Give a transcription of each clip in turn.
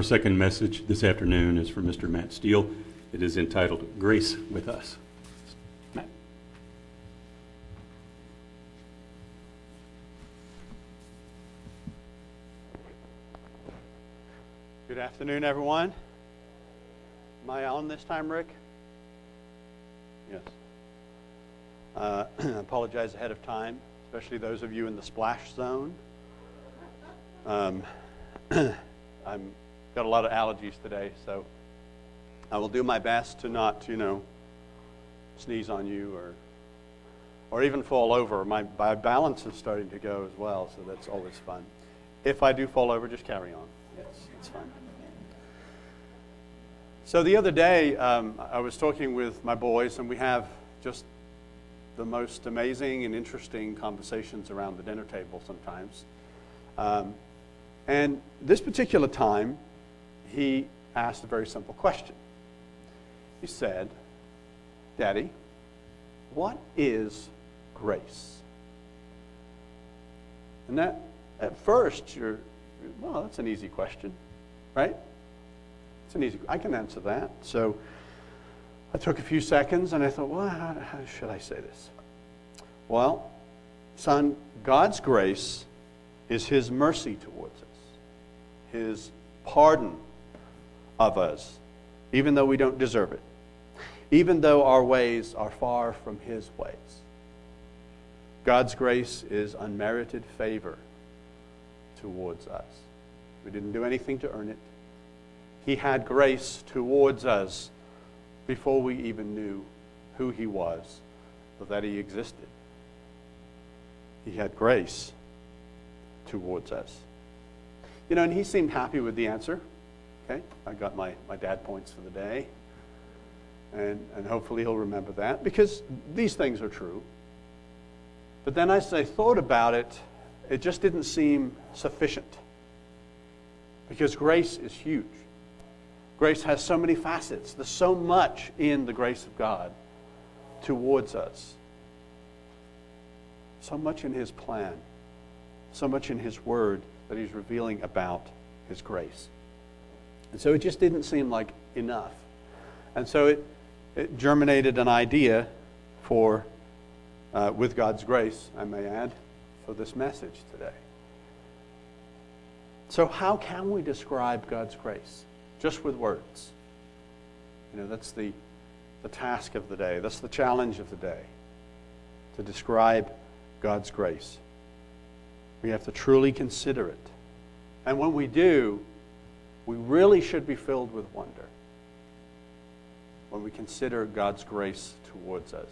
Our second message this afternoon is from Mr. Matt Steele. It is entitled, Grace with Us. Matt. Good afternoon, everyone. Am I on this time, Rick? Yes. I apologize ahead of time, especially those of you in the splash zone. I've got a lot of allergies today, so I will do my best to not, sneeze on you or even fall over. My balance is starting to go as well, so that's always fun. If I do fall over, just carry on. Yes, it's fine. So the other day, I was talking with my boys, and we have just the most amazing and interesting conversations around the dinner table sometimes. And this particular time, he asked a very simple question. He said, Daddy, what is grace? And that, at first, well, that's an easy question, right? It's an easy, I can answer that. So I took a few seconds and I thought, well, how should I say this? Well, son, God's grace is His mercy towards us, His pardon of us, even though we don't deserve it, even though our ways are far from His ways. God's grace is unmerited favor towards us. We didn't do anything to earn it. He had grace towards us before we even knew who He was or that He existed. He had grace towards us. And he seemed happy with the answer. Okay, I got my dad points for the day. And hopefully he'll remember that, because these things are true. But then as I thought about it, it just didn't seem sufficient, because grace is huge. Grace has so many facets. There's so much in the grace of God towards us. So much in His plan. So much in His word that He's revealing about His grace. And so it just didn't seem like enough. And so it germinated an idea for, with God's grace, I may add, for this message today. So how can we describe God's grace? Just with words. That's the task of the day. That's the challenge of the day, to describe God's grace. We have to truly consider it. And when we do, we really should be filled with wonder when we consider God's grace towards us.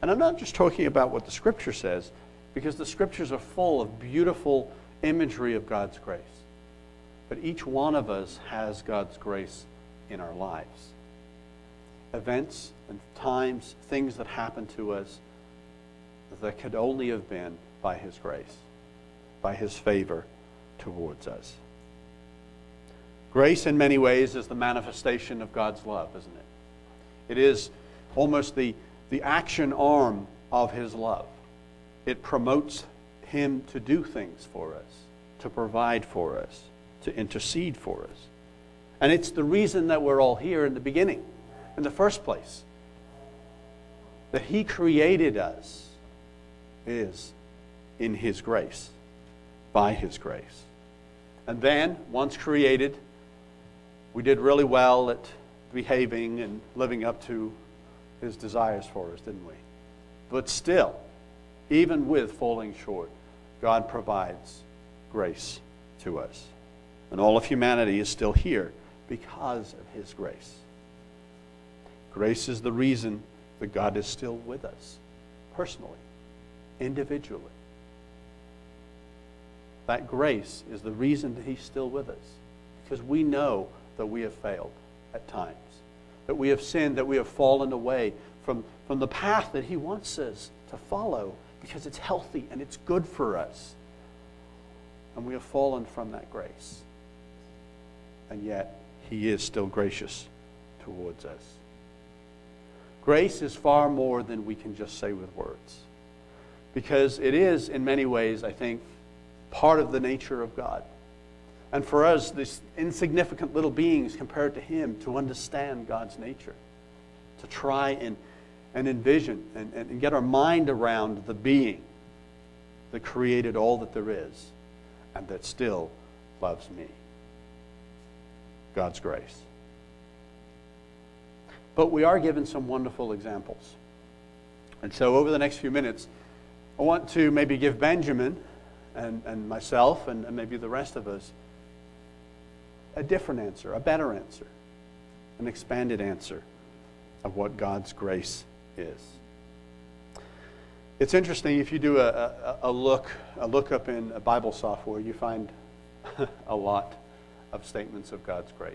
And I'm not just talking about what the Scripture says, because the Scriptures are full of beautiful imagery of God's grace. But each one of us has God's grace in our lives. Events and times, things that happen to us that could only have been by His grace, by His favor towards us. Grace in many ways is the manifestation of God's love, isn't it? It is almost the action arm of His love. It promotes Him to do things for us, to provide for us, to intercede for us. And it's the reason that we're all here in the beginning, in the first place. That He created us is in His grace, by His grace. And then, once created, we did really well at behaving and living up to His desires for us, didn't we? But still, even with falling short, God provides grace to us. And all of humanity is still here because of His grace. Grace is the reason that God is still with us, personally, individually. That grace is the reason that He's still with us, because we know that we have failed at times, that we have sinned, that we have fallen away from the path that He wants us to follow, because it's healthy and it's good for us. And we have fallen from that grace. And yet, He is still gracious towards us. Grace is far more than we can just say with words, because it is, in many ways, I think, part of the nature of God. And for us, these insignificant little beings compared to Him, to understand God's nature, to try and envision and get our mind around the being that created all that there is and that still loves me. God's grace. But we are given some wonderful examples. And so over the next few minutes, I want to maybe give Benjamin and myself and maybe the rest of us a different answer, a better answer, an expanded answer of what God's grace is. It's interesting, if you do a lookup in a Bible software, you find a lot of statements of God's grace.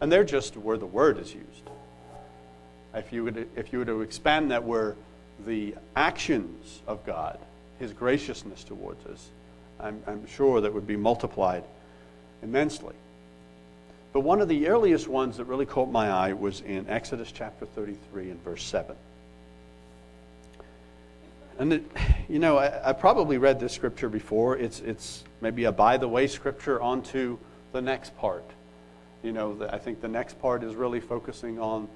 And they're just where the word is used. If you were to expand that where the actions of God, His graciousness towards us, I'm sure that would be multiplied immensely. But one of the earliest ones that really caught my eye was in Exodus chapter 33 and verse 7. And I probably read this scripture before. It's maybe a by-the-way scripture onto the next part. I think the next part is really focusing on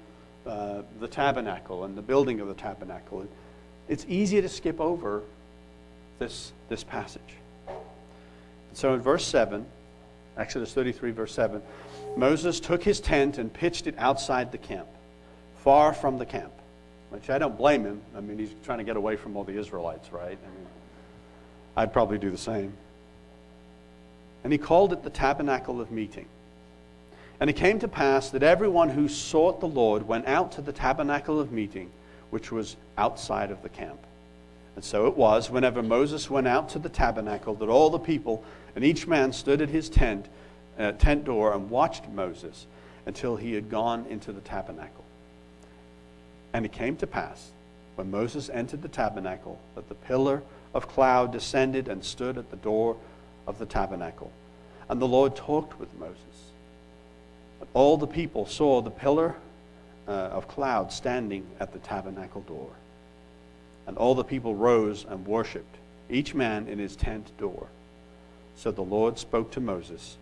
the tabernacle and the building of the tabernacle. It's easy to skip over this passage. So in verse 7, Exodus 33, verse 7, Moses took his tent and pitched it outside the camp, far from the camp. Which I don't blame him. I mean, he's trying to get away from all the Israelites, right? I mean, I'd probably do the same. And he called it the tabernacle of meeting. And it came to pass that everyone who sought the Lord went out to the tabernacle of meeting, which was outside of the camp. And so it was, whenever Moses went out to the tabernacle, that all the people and each man stood at his tent door and watched Moses until he had gone into the tabernacle. And it came to pass, when Moses entered the tabernacle, that the pillar of cloud descended and stood at the door of the tabernacle. And the Lord talked with Moses. But all the people saw the pillar of cloud standing at the tabernacle door. And all the people rose and worshipped, each man in his tent door. So the Lord spoke to Moses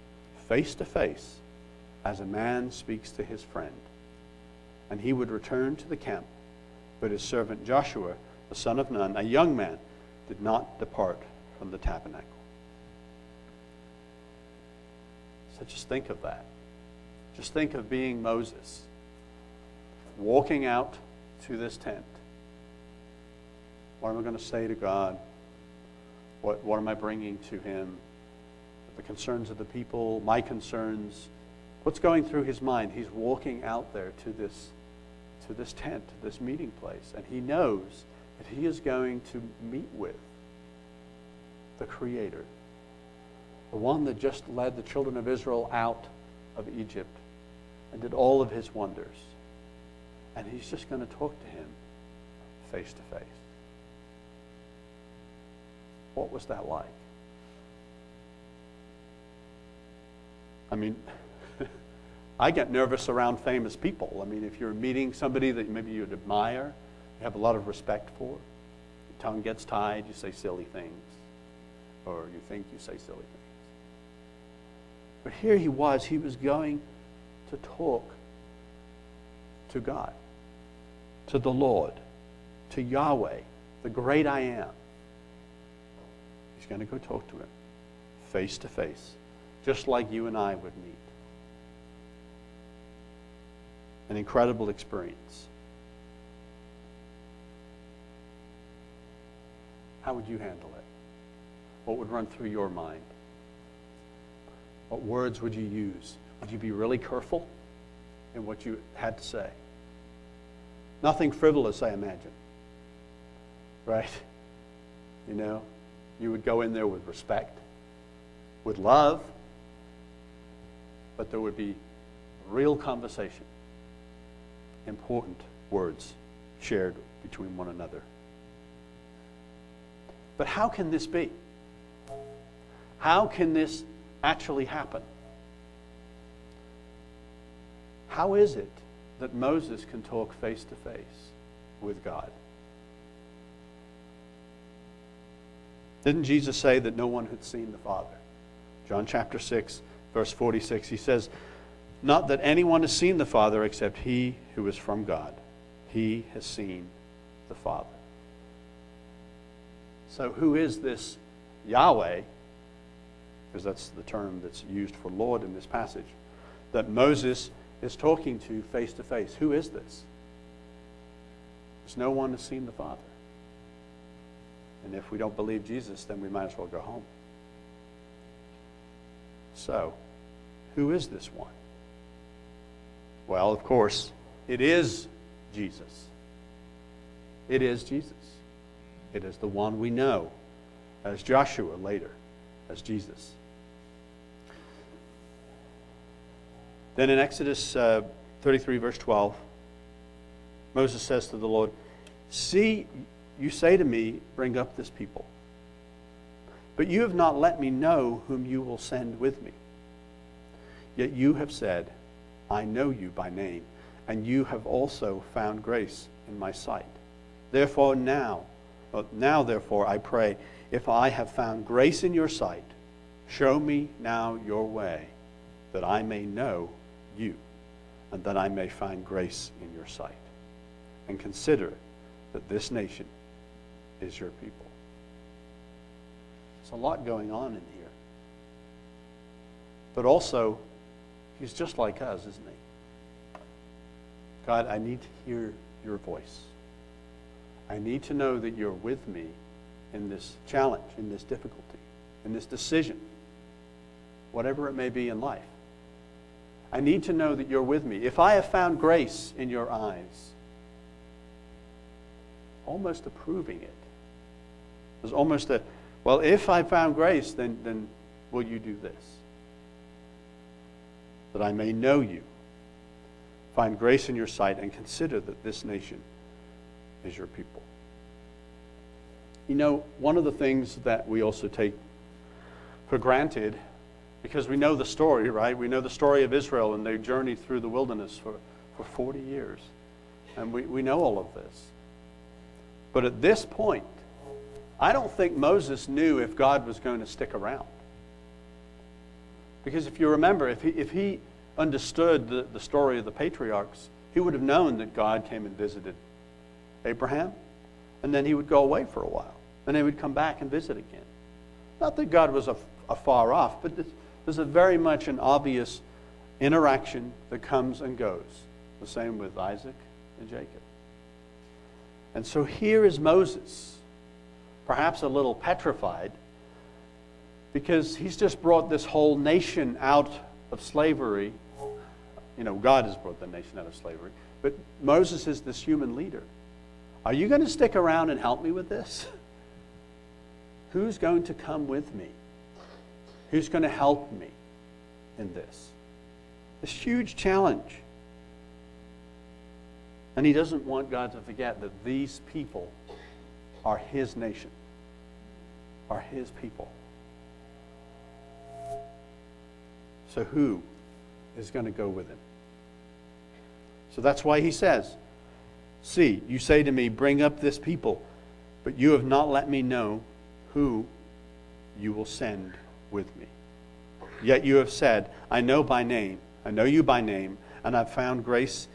face to face, as a man speaks to his friend. And he would return to the camp, but his servant Joshua, the son of Nun, a young man, did not depart from the tabernacle. So just think of that. Just think of being Moses, walking out to this tent. What am I going to say to God? What am I bringing to Him? The concerns of the people, my concerns. What's going through his mind? He's walking out there to this tent, to this meeting place. And he knows that he is going to meet with the Creator, the one that just led the children of Israel out of Egypt and did all of His wonders. And he's just going to talk to Him face to face. What was that like? I mean, I get nervous around famous people. I mean, if you're meeting somebody that maybe you'd admire, you have a lot of respect for, your tongue gets tied, you say silly things, or you think you say silly things. But here he was going to talk to God, to the Lord, to Yahweh, the great I am. He's going to go talk to Him face to face, just like you and I would meet. An incredible experience. How would you handle it? What would run through your mind? What words would you use? Would you be really careful in what you had to say? Nothing frivolous, I imagine. Right? You would go in there with respect, with love, but there would be real conversation, important words shared between one another. But how can this be? How can this actually happen? How is it that Moses can talk face to face with God? Didn't Jesus say that no one had seen the Father? John chapter 6, verse 46, he says, "Not that anyone has seen the Father except he who is from God. He has seen the Father." So who is this Yahweh? Because that's the term that's used for Lord in this passage, that Moses is talking to face. Who is this? There's no one who's seen the Father. And if we don't believe Jesus, then we might as well go home. So, who is this one? Well, of course, it is Jesus. It is Jesus. It is the one we know as Joshua later, as Jesus. Then in Exodus 33, verse 12, Moses says to the Lord, "See, you say to me, bring up this people. But you have not let me know whom you will send with me. Yet you have said, I know you by name, and you have also found grace in my sight. Therefore now, I pray, if I have found grace in your sight, show me now your way, that I may know you, and that I may find grace in your sight. And consider that this nation is your people." There's a lot going on in here. But also, he's just like us, isn't he? God, I need to hear your voice. I need to know that you're with me in this challenge, in this difficulty, in this decision, whatever it may be in life. I need to know that you're with me. If I have found grace in your eyes, almost approving it. There's almost a, well, if I found grace, then will you do this? That I may know you, find grace in your sight, and consider that this nation is your people. You know, one of the things that we also take for granted, because we know the story, right? We know the story of Israel and their journey through the wilderness for 40 years. And we know all of this. But at this point, I don't think Moses knew if God was going to stick around. Because if you remember, if he understood the story of the patriarchs, he would have known that God came and visited Abraham, and then he would go away for a while. And he would come back and visit again. Not that God was afar off, but there's a very much an obvious interaction that comes and goes. The same with Isaac and Jacob. And so here is Moses, perhaps a little petrified, because he's just brought this whole nation out of slavery. You know, God has brought the nation out of slavery. But Moses is this human leader. Are you going to stick around and help me with this? Who's going to come with me? Who's going to help me in this? This huge challenge. And he doesn't want God to forget that these people are his nation, are his people. So who is going to go with him? So that's why he says, "See, you say to me, bring up this people, but you have not let me know who you will send with me. Yet you have said, I know you by name, and I've found grace.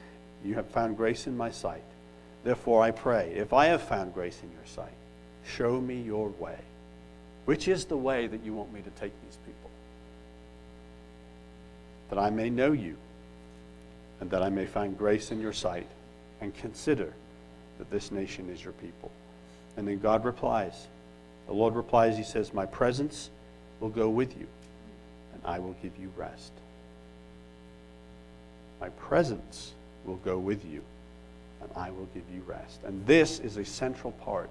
You have found grace in my sight. Therefore I pray, if I have found grace in your sight, show me your way." Which is the way that you want me to take these people? "That I may know you, and that I may find grace in your sight, and consider that this nation is your people." And then God replies. The Lord replies, he says, "My presence will go with you, and I will give you rest." My presence will go with you, and I will give you rest. And this is a central part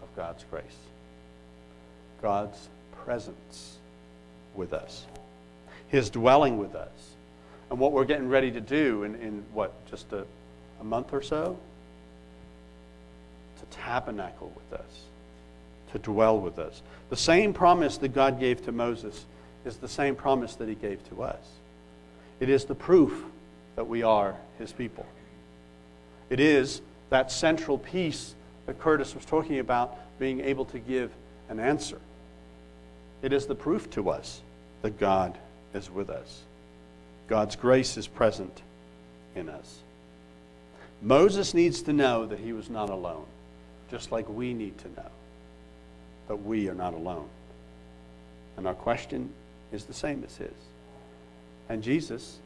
of God's grace. God's presence with us. His dwelling with us. And what we're getting ready to do in just a month or so? To tabernacle with us. To dwell with us. The same promise that God gave to Moses is the same promise that he gave to us. It is the proof that we are his people. It is that central piece that Curtis was talking about, being able to give an answer. It is the proof to us that God is with us. God's grace is present in us. Moses needs to know that he was not alone, just like we need to know that we are not alone. And our question is the same as his. And Jesus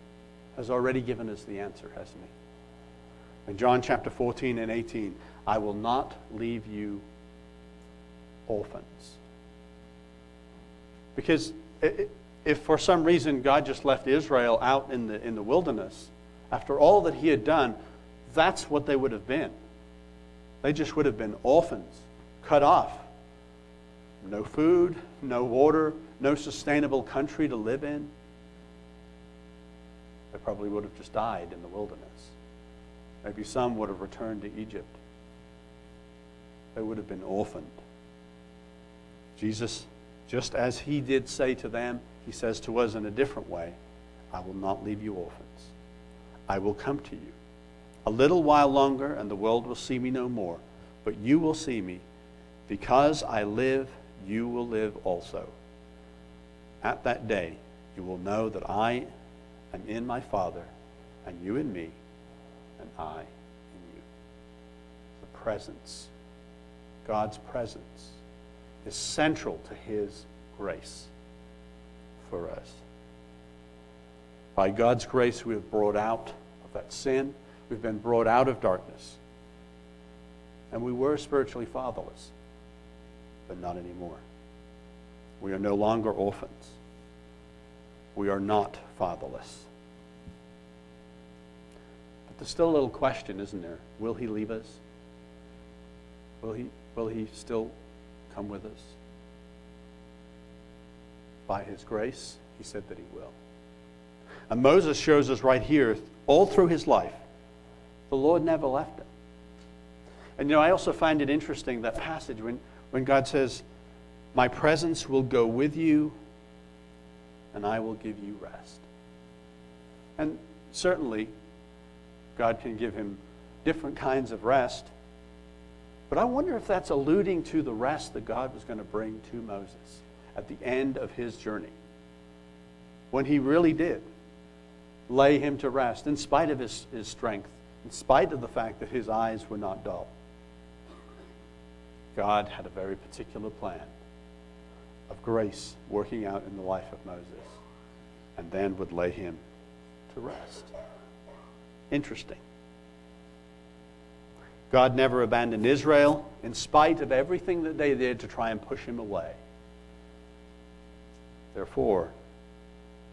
has already given us the answer, hasn't he? In John chapter 14 and 18, I will not leave you orphans. Because if for some reason God just left Israel out in the wilderness, after all that he had done, that's what they would have been. They just would have been orphans, cut off. No food, no water, no sustainable country to live in. They probably would have just died in the wilderness. Maybe some would have returned to Egypt. They would have been orphaned. Jesus, just as he did say to them, he says to us in a different way, I will not leave you orphans. I will come to you. A little while longer, and the world will see me no more, but you will see me. Because I live, you will live also. At that day, you will know that I am in my Father, and you in me, and I in you. The presence, God's presence, is central to his grace for us. By God's grace, we have brought out of that sin. We've been brought out of darkness. And we were spiritually fatherless, but not anymore. We are no longer orphans. We are not fatherless. But there's still a little question, isn't there? Will he leave us? Will he still come with us? By his grace, he said that he will. And Moses shows us right here, all through his life, the Lord never left him. And I also find it interesting, that passage when God says, my presence will go with you and I will give you rest. And certainly, God can give him different kinds of rest. But I wonder if that's alluding to the rest that God was going to bring to Moses at the end of his journey, when he really did lay him to rest in spite of his strength. In spite of the fact that his eyes were not dull, God had a very particular plan of grace working out in the life of Moses, and then would lay him to rest. Interesting. God never abandoned Israel in spite of everything that they did to try and push him away. Therefore,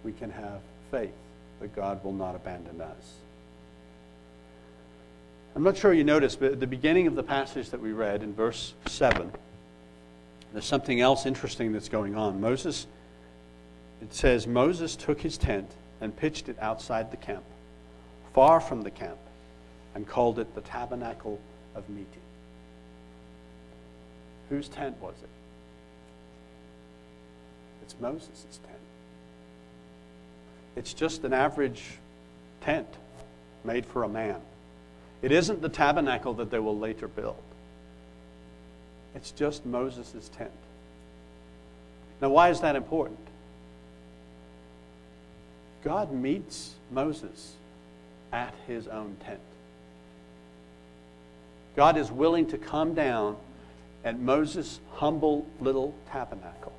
we can have faith that God will not abandon us. I'm not sure you noticed, but at the beginning of the passage that we read in verse 7, there's something else interesting that's going on. It says, Moses took his tent and pitched it outside the camp, far from the camp, and called it the tabernacle of meeting. Whose tent was it? It's Moses' tent. It's just an average tent made for a man. It isn't the tabernacle that they will later build. It's just Moses' tent. Now, why is that important? God meets Moses at his own tent. God is willing to come down at Moses' humble little tabernacle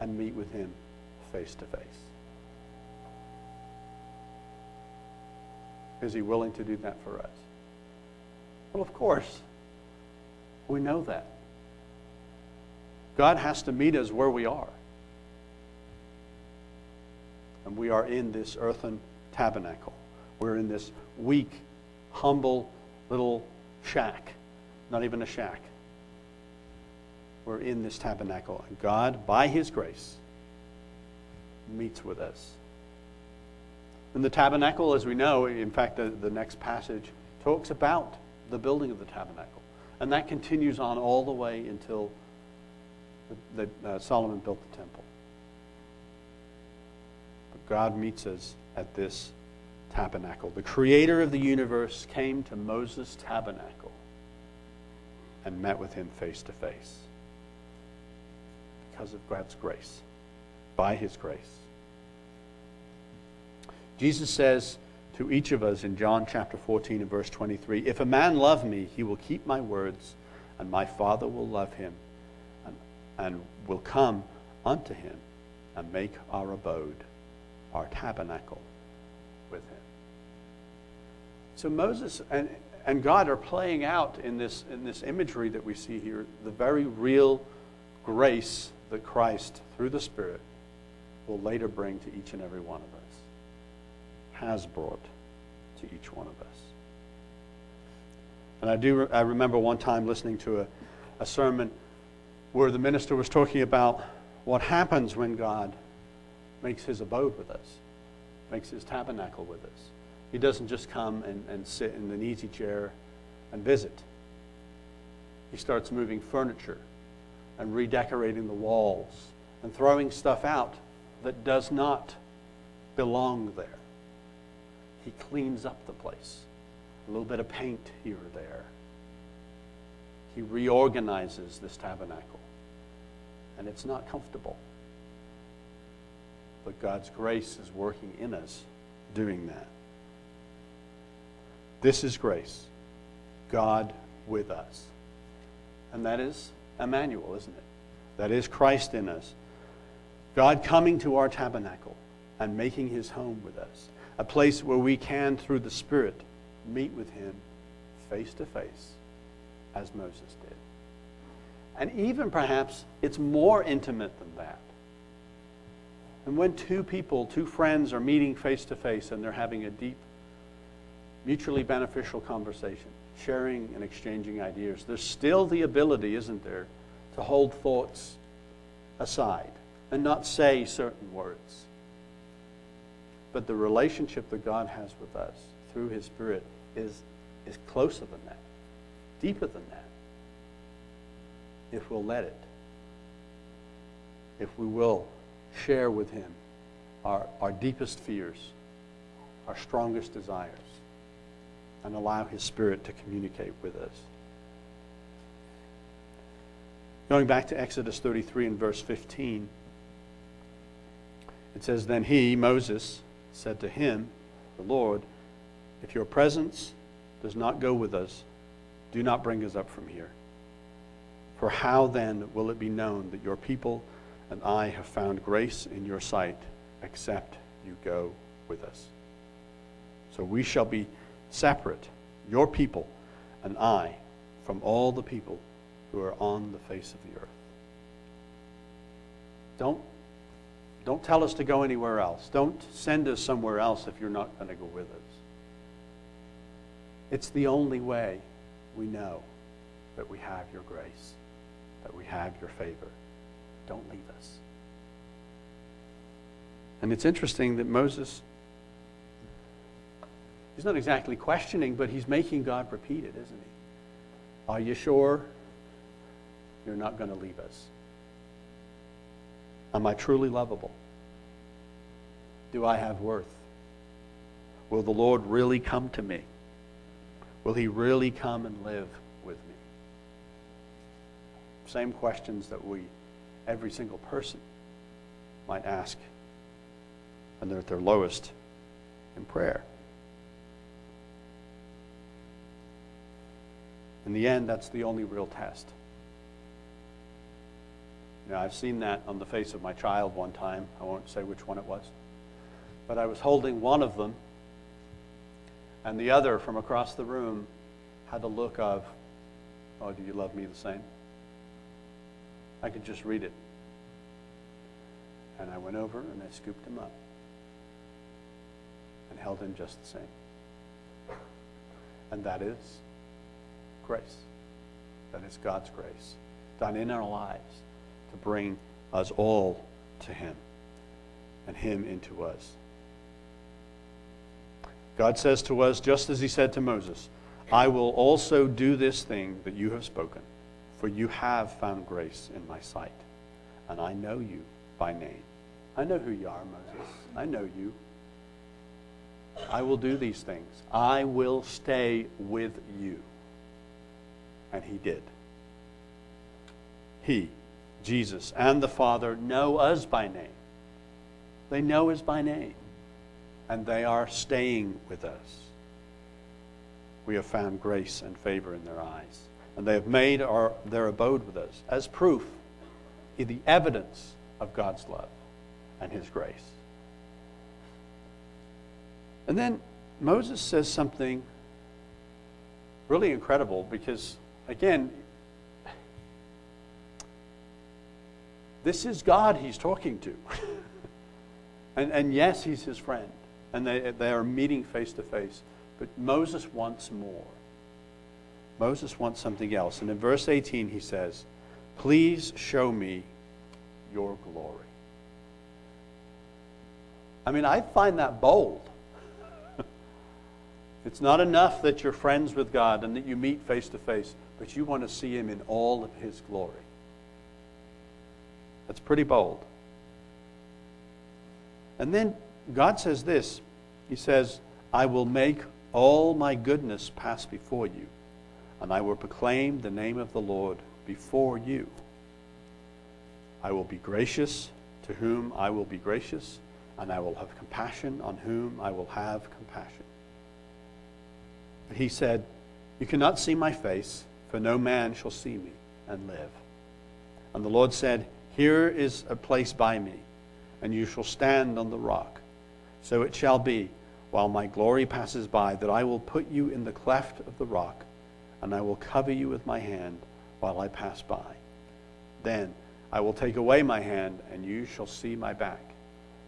and meet with him face to face. Is he willing to do that for us? Well, of course. We know that. God has to meet us where we are. And we are in this earthen tabernacle. We're in this weak, humble little shack. Not even a shack. We're in this tabernacle. And God, by his grace, meets with us. And the tabernacle, as we know, in fact, the next passage talks about the building of the tabernacle. And that continues on all the way until Solomon built the temple. But God meets us at this tabernacle. The creator of the universe came to Moses' tabernacle and met with him face to face. Because of God's grace, by his grace, Jesus says to each of us in John chapter 14 and verse 23, "If a man love me, he will keep my words, and my Father will love him, and will come unto him, and make our abode, our tabernacle with him." So Moses and God are playing out in this imagery that we see here, the very real grace that Christ, through the Spirit, will later bring to each and every one of us, has brought to each one of us. And I remember one time listening to a sermon where the minister was talking about what happens when God makes his abode with us, makes his tabernacle with us. He doesn't just come and sit in an easy chair and visit. He starts moving furniture and redecorating the walls and throwing stuff out that does not belong there. He cleans up the place. A little bit of paint here or there. He reorganizes this tabernacle. And it's not comfortable. But God's grace is working in us doing that. This is grace. God with us. And that is Emmanuel, isn't it? That is Christ in us. God coming to our tabernacle and making his home with us. A place where we can, through the Spirit, meet with him face to face, as Moses did. And even perhaps it's more intimate than that. And when two friends are meeting face to face and they're having a deep, mutually beneficial conversation, sharing and exchanging ideas, there's still the ability, isn't there, to hold thoughts aside and not say certain words. But the relationship that God has with us through his Spirit is closer than that, deeper than that, if we'll let it, if we will share with him our deepest fears, our strongest desires, and allow his Spirit to communicate with us. Going back to Exodus 33 and verse 15, it says, "Then he," Moses, "said to him," the Lord, "If your presence does not go with us, do not bring us up from here. For how then will it be known that your people and I have found grace in your sight, except you go with us? So we shall be separate, your people and I, from all the people who are on the face of the earth." Don't tell us to go anywhere else. Don't send us somewhere else if you're not going to go with us. It's the only way we know that we have your grace, that we have your favor. Don't leave us. And it's interesting that Moses, he's not exactly questioning, but he's making God repeat it, isn't he? Are you sure you're not going to leave us? Am I truly lovable? Do I have worth? Will the Lord really come to me? Will he really come and live with me? Same questions that every single person, might ask, and they're at their lowest in prayer. In the end, that's the only real test. You know, I've seen that on the face of my child one time. I won't say which one it was. But I was holding one of them, and the other from across the room had the look of, "Oh, do you love me the same?" I could just read it. And I went over and I scooped him up and held him just the same. And that is grace. That is God's grace done in our lives to bring us all to him and him into us. God says to us, just as he said to Moses, "I will also do this thing that you have spoken, for you have found grace in my sight, and I know you by name." I know who you are, Moses. I know you. I will do these things. I will stay with you. And he did. He, Jesus, and the Father know us by name. They know us by name. and they are staying with us. We have found grace and favor in their eyes, and they have made their abode with us as proof, the evidence of God's love and his grace. And then Moses says something really incredible, because, again, this is God he's talking to. and yes, he's his friend. And they are meeting face to face. But Moses wants more. Moses wants something else. And in verse 18 he says, "Please show me your glory." I mean, I find that bold. It's not enough that you're friends with God and that you meet face to face, but you want to see him in all of his glory. That's pretty bold. And then God says this. He says, "I will make all my goodness pass before you, and I will proclaim the name of the Lord before you. I will be gracious to whom I will be gracious, and I will have compassion on whom I will have compassion." He said, "You cannot see my face, for no man shall see me and live." And the Lord said, "Here is a place by me, and you shall stand on the rock. So it shall be, while my glory passes by, that I will put you in the cleft of the rock, and I will cover you with my hand while I pass by. Then I will take away my hand, and you shall see my back,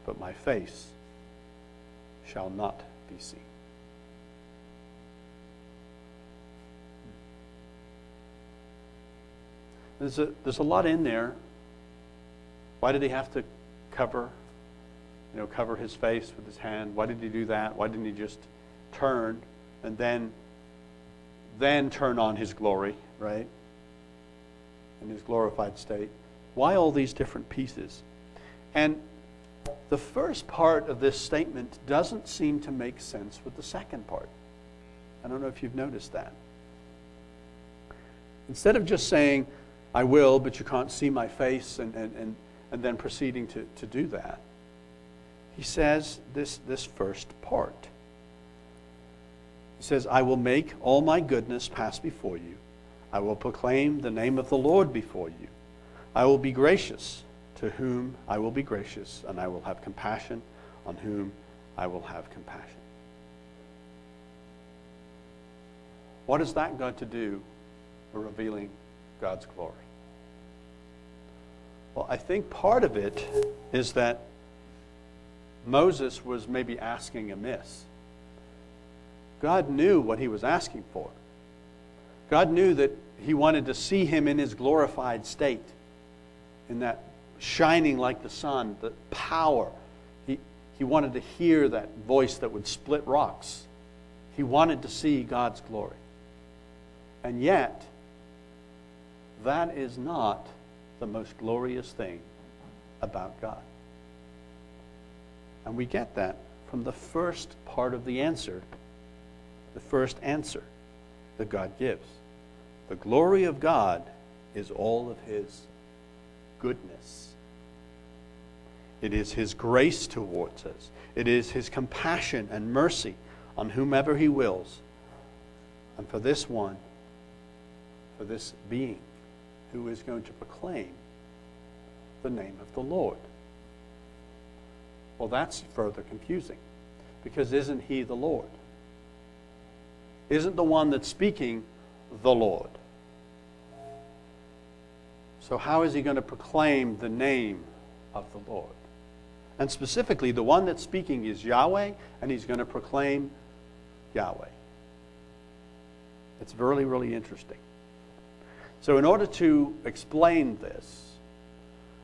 but my face shall not be seen." There's a lot in there. Why did he have to cover his face with his hand? Why did he do that? Why didn't he just turn and then turn on his glory, right? In his glorified state. Why all these different pieces? And the first part of this statement doesn't seem to make sense with the second part. I don't know if you've noticed that. Instead of just saying, "I will, but you can't see my face," and then proceeding to do that, he says this first part. He says, "I will make all my goodness pass before you. I will proclaim the name of the Lord before you. I will be gracious to whom I will be gracious, and I will have compassion on whom I will have compassion." What has that got to do with revealing God's glory? Well, I think part of it is that Moses was maybe asking amiss. God knew what he was asking for. God knew that he wanted to see him in his glorified state, in that shining like the sun, the power. He wanted to hear that voice that would split rocks. He wanted to see God's glory. And yet, that is not the most glorious thing about God. And we get that from the first part of the first answer that God gives. The glory of God is all of his goodness. It is his grace towards us. It is his compassion and mercy on whomever he wills. And for this one, for this being, who is going to proclaim the name of the Lord. Well, that's further confusing, because isn't he the Lord? Isn't the one that's speaking the Lord? So how is he going to proclaim the name of the Lord? And specifically, the one that's speaking is Yahweh, and he's going to proclaim Yahweh. It's really, really interesting. So in order to explain this,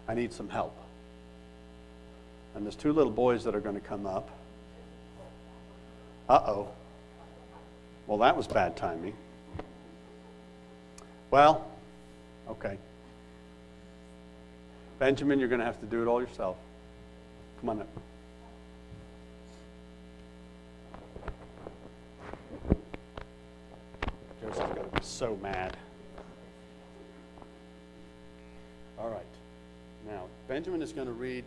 I need some help. And there's two little boys that are going to come up. Uh-oh. Well, that was bad timing. Well, okay. Benjamin, you're going to have to do it all yourself. Come on up. Joseph's going to be so mad. All right. Now, Benjamin is going to read,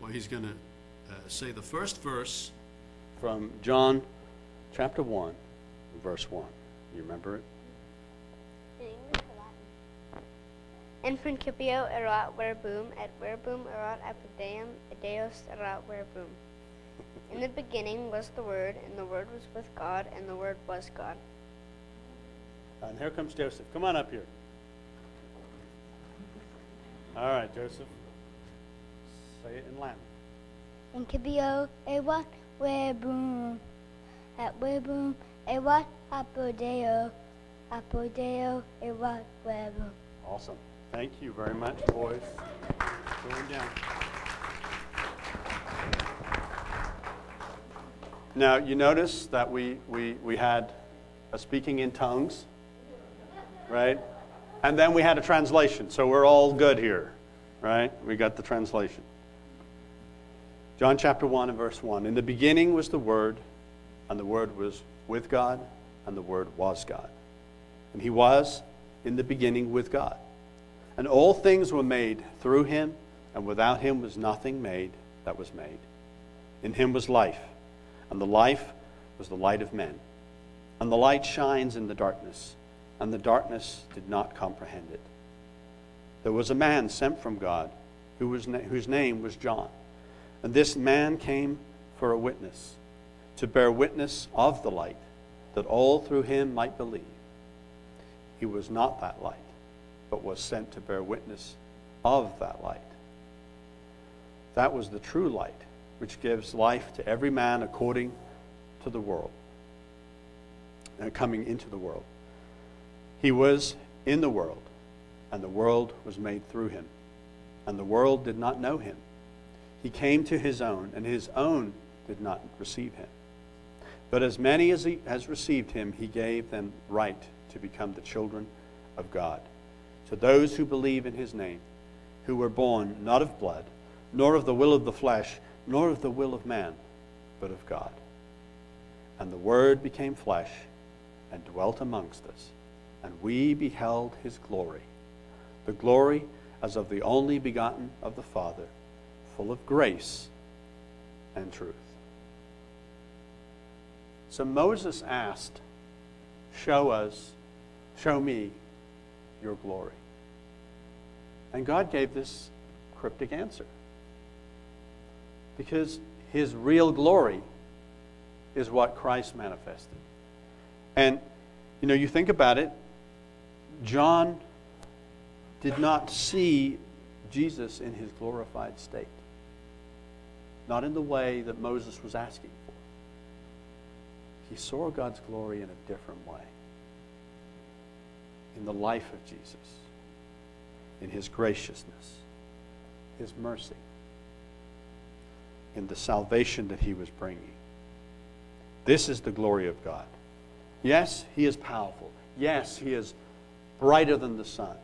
well, he's going to say the first verse from John chapter 1, verse 1. You remember it? In English or Latin? En principio erat verbum, et verbum erat epideum, et Deus erat verbum. In the beginning was the Word, and the Word was with God, and the Word was God. And here comes Joseph. Come on up here. All right, Joseph. Say it in Latin. In Kibio, erat verbum, at verbum, erat apodeo, apodeo, erat verbum. Awesome. Thank you very much, boys. Going down. Now, you notice that we had a speaking in tongues, right? And then we had a translation, so we're all good here, right? We got the translation. John chapter 1 and verse 1. In the beginning was the Word, and the Word was with God, and the Word was God. And He was in the beginning with God. And all things were made through Him, and without Him was nothing made that was made. In Him was life. And the life was the light of men. And the light shines in the darkness, and the darkness did not comprehend it. There was a man sent from God, whose name was John. And this man came for a witness, to bear witness of the light, that all through him might believe. He was not that light, but was sent to bear witness of that light. That was the true light, which gives life to every man according to the world, and coming into the world. He was in the world, and the world was made through Him, and the world did not know Him. He came to His own, and His own did not receive Him. But as many as has received Him, He gave them right to become the children of God, to those who believe in His name, who were born not of blood, nor of the will of the flesh, nor of the will of man, but of God. And the Word became flesh and dwelt amongst us, and we beheld His glory, the glory as of the only begotten of the Father, full of grace and truth. So Moses asked, show me your glory. And God gave this cryptic answer, because His real glory is what Christ manifested. And, you know, you think about it, John did not see Jesus in His glorified state. Not in the way that Moses was asking for. He saw God's glory in a different way. In the life of Jesus. In His graciousness. His mercy. In the salvation that He was bringing. This is the glory of God. Yes, He is powerful. Yes, He is brighter than the sun.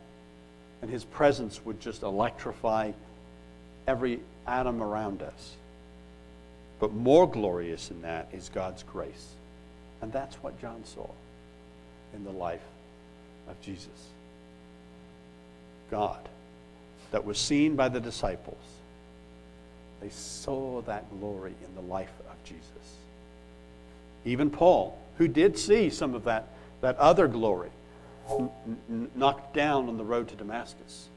And His presence would just electrify every atom around us. But more glorious than that is God's grace. And that's what John saw in the life of Jesus. God, that was seen by the disciples. They saw that glory in the life of Jesus. Even Paul, who did see some of that other glory, knocked down on the road to Damascus.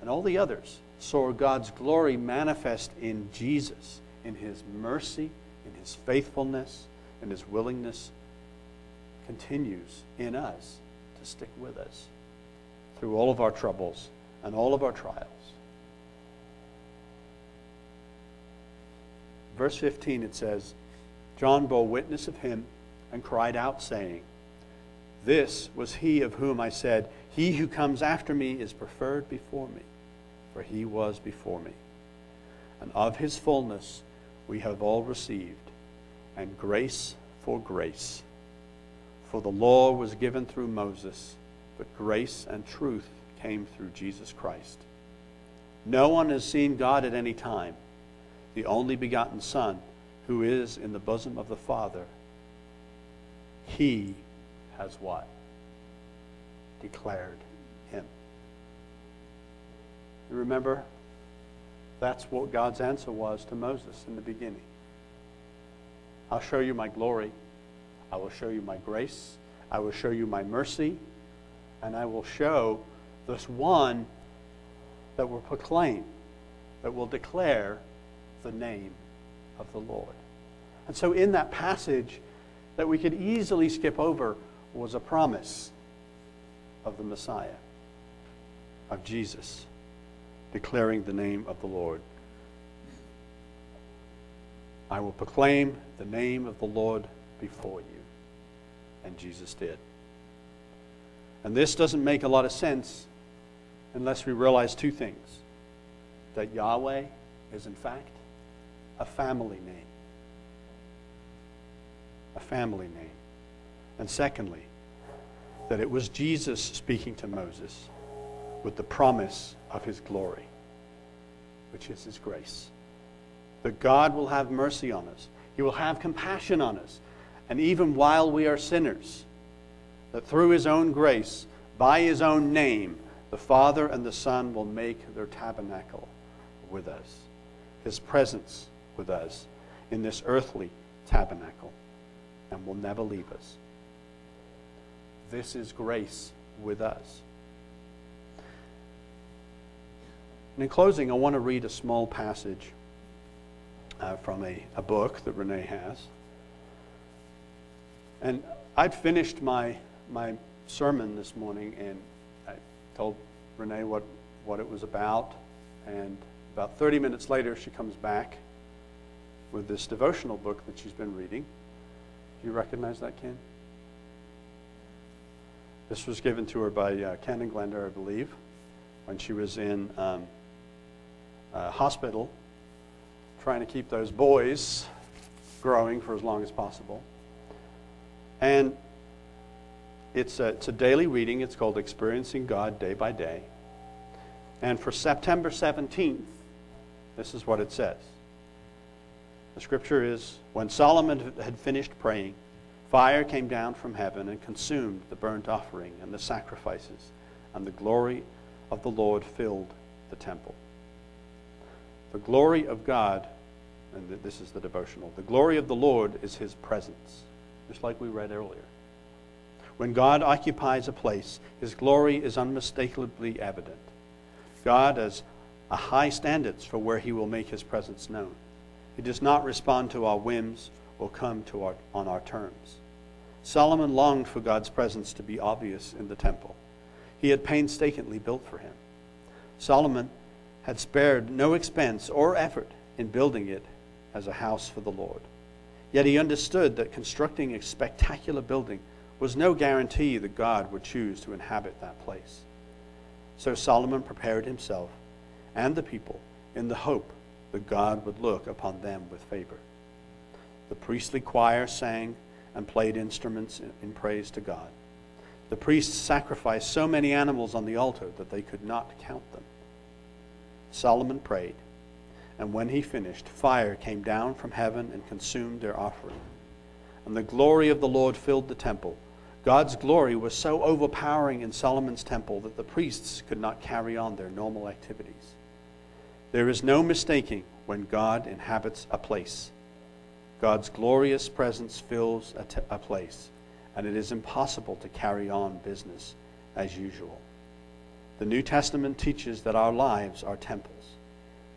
And all the others saw God's glory manifest in Jesus, in His mercy, in His faithfulness, and His willingness continues in us to stick with us through all of our troubles and all of our trials. Verse 15, it says, John bore witness of Him and cried out, saying, This was He of whom I said, He who comes after me is preferred before me, for He was before me. And of His fullness we have all received, and grace for grace. For the law was given through Moses, but grace and truth came through Jesus Christ. No one has seen God at any time. The only begotten Son, who is in the bosom of the Father, He has what? Declared Him. You remember That's what God's answer was to Moses in the beginning. I'll show you my glory. I will show you my grace. I will show you my mercy. And I will show this one that will proclaim, that will declare the name of the Lord. And so in that passage that we could easily skip over was a promise of the Messiah, of Jesus, declaring the name of the Lord. I will proclaim the name of the Lord before you. And Jesus did. And this doesn't make a lot of sense unless we realize two things. That Yahweh is in fact a family name. A family name. And secondly, that it was Jesus speaking to Moses with the promise of his glory, which is his grace. That God will have mercy on us. He will have compassion on us. And even while we are sinners, that through his own grace, by his own name, the Father and the Son will make their tabernacle with us, his presence with us in this earthly tabernacle, and will never leave us. This is grace with us. And in closing, I want to read a small passage from a book that Renee has. And I'd finished my sermon this morning, and I told Renee what it was about. And about 30 minutes later, she comes back with this devotional book that she's been reading. Do you recognize that, Ken? This was given to her by Ken and Glenda, I believe, when she was in a hospital trying to keep those boys growing for as long as possible. And it's a daily reading. It's called Experiencing God Day by Day. And for September 17th, this is what it says. The scripture is, when Solomon had finished praying, fire came down from heaven and consumed the burnt offering and the sacrifices, and the glory of the Lord filled the temple. The glory of God, and this is the devotional, the glory of the Lord is his presence. Just like we read earlier. When God occupies a place, his glory is unmistakably evident. God has a high standards for where he will make his presence known. He does not respond to our whims or come to on our terms. Solomon longed for God's presence to be obvious in the temple he had painstakingly built for him. Solomon had spared no expense or effort in building it as a house for the Lord. Yet he understood that constructing a spectacular building was no guarantee that God would choose to inhabit that place. So Solomon prepared himself and the people in the hope that God would look upon them with favor. The priestly choir sang and played instruments in praise to God. The priests sacrificed so many animals on the altar that they could not count them. Solomon prayed. And when he finished, fire came down from heaven and consumed their offering. And the glory of the Lord filled the temple. God's glory was so overpowering in Solomon's temple that the priests could not carry on their normal activities. There is no mistaking when God inhabits a place. God's glorious presence fills a place, and it is impossible to carry on business as usual. The New Testament teaches that our lives are temples.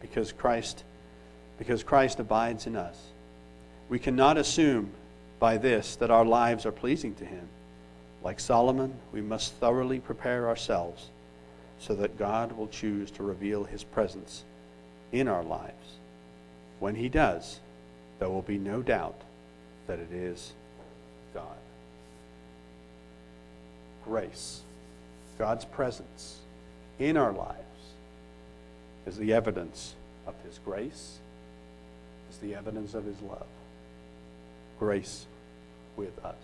Because Christ abides in us. We cannot assume by this that our lives are pleasing to him. Like Solomon, we must thoroughly prepare ourselves so that God will choose to reveal his presence in our lives. When he does, there will be no doubt that it is God. Grace, God's presence in our lives, is the evidence of his grace, is the evidence of his love. Grace with us.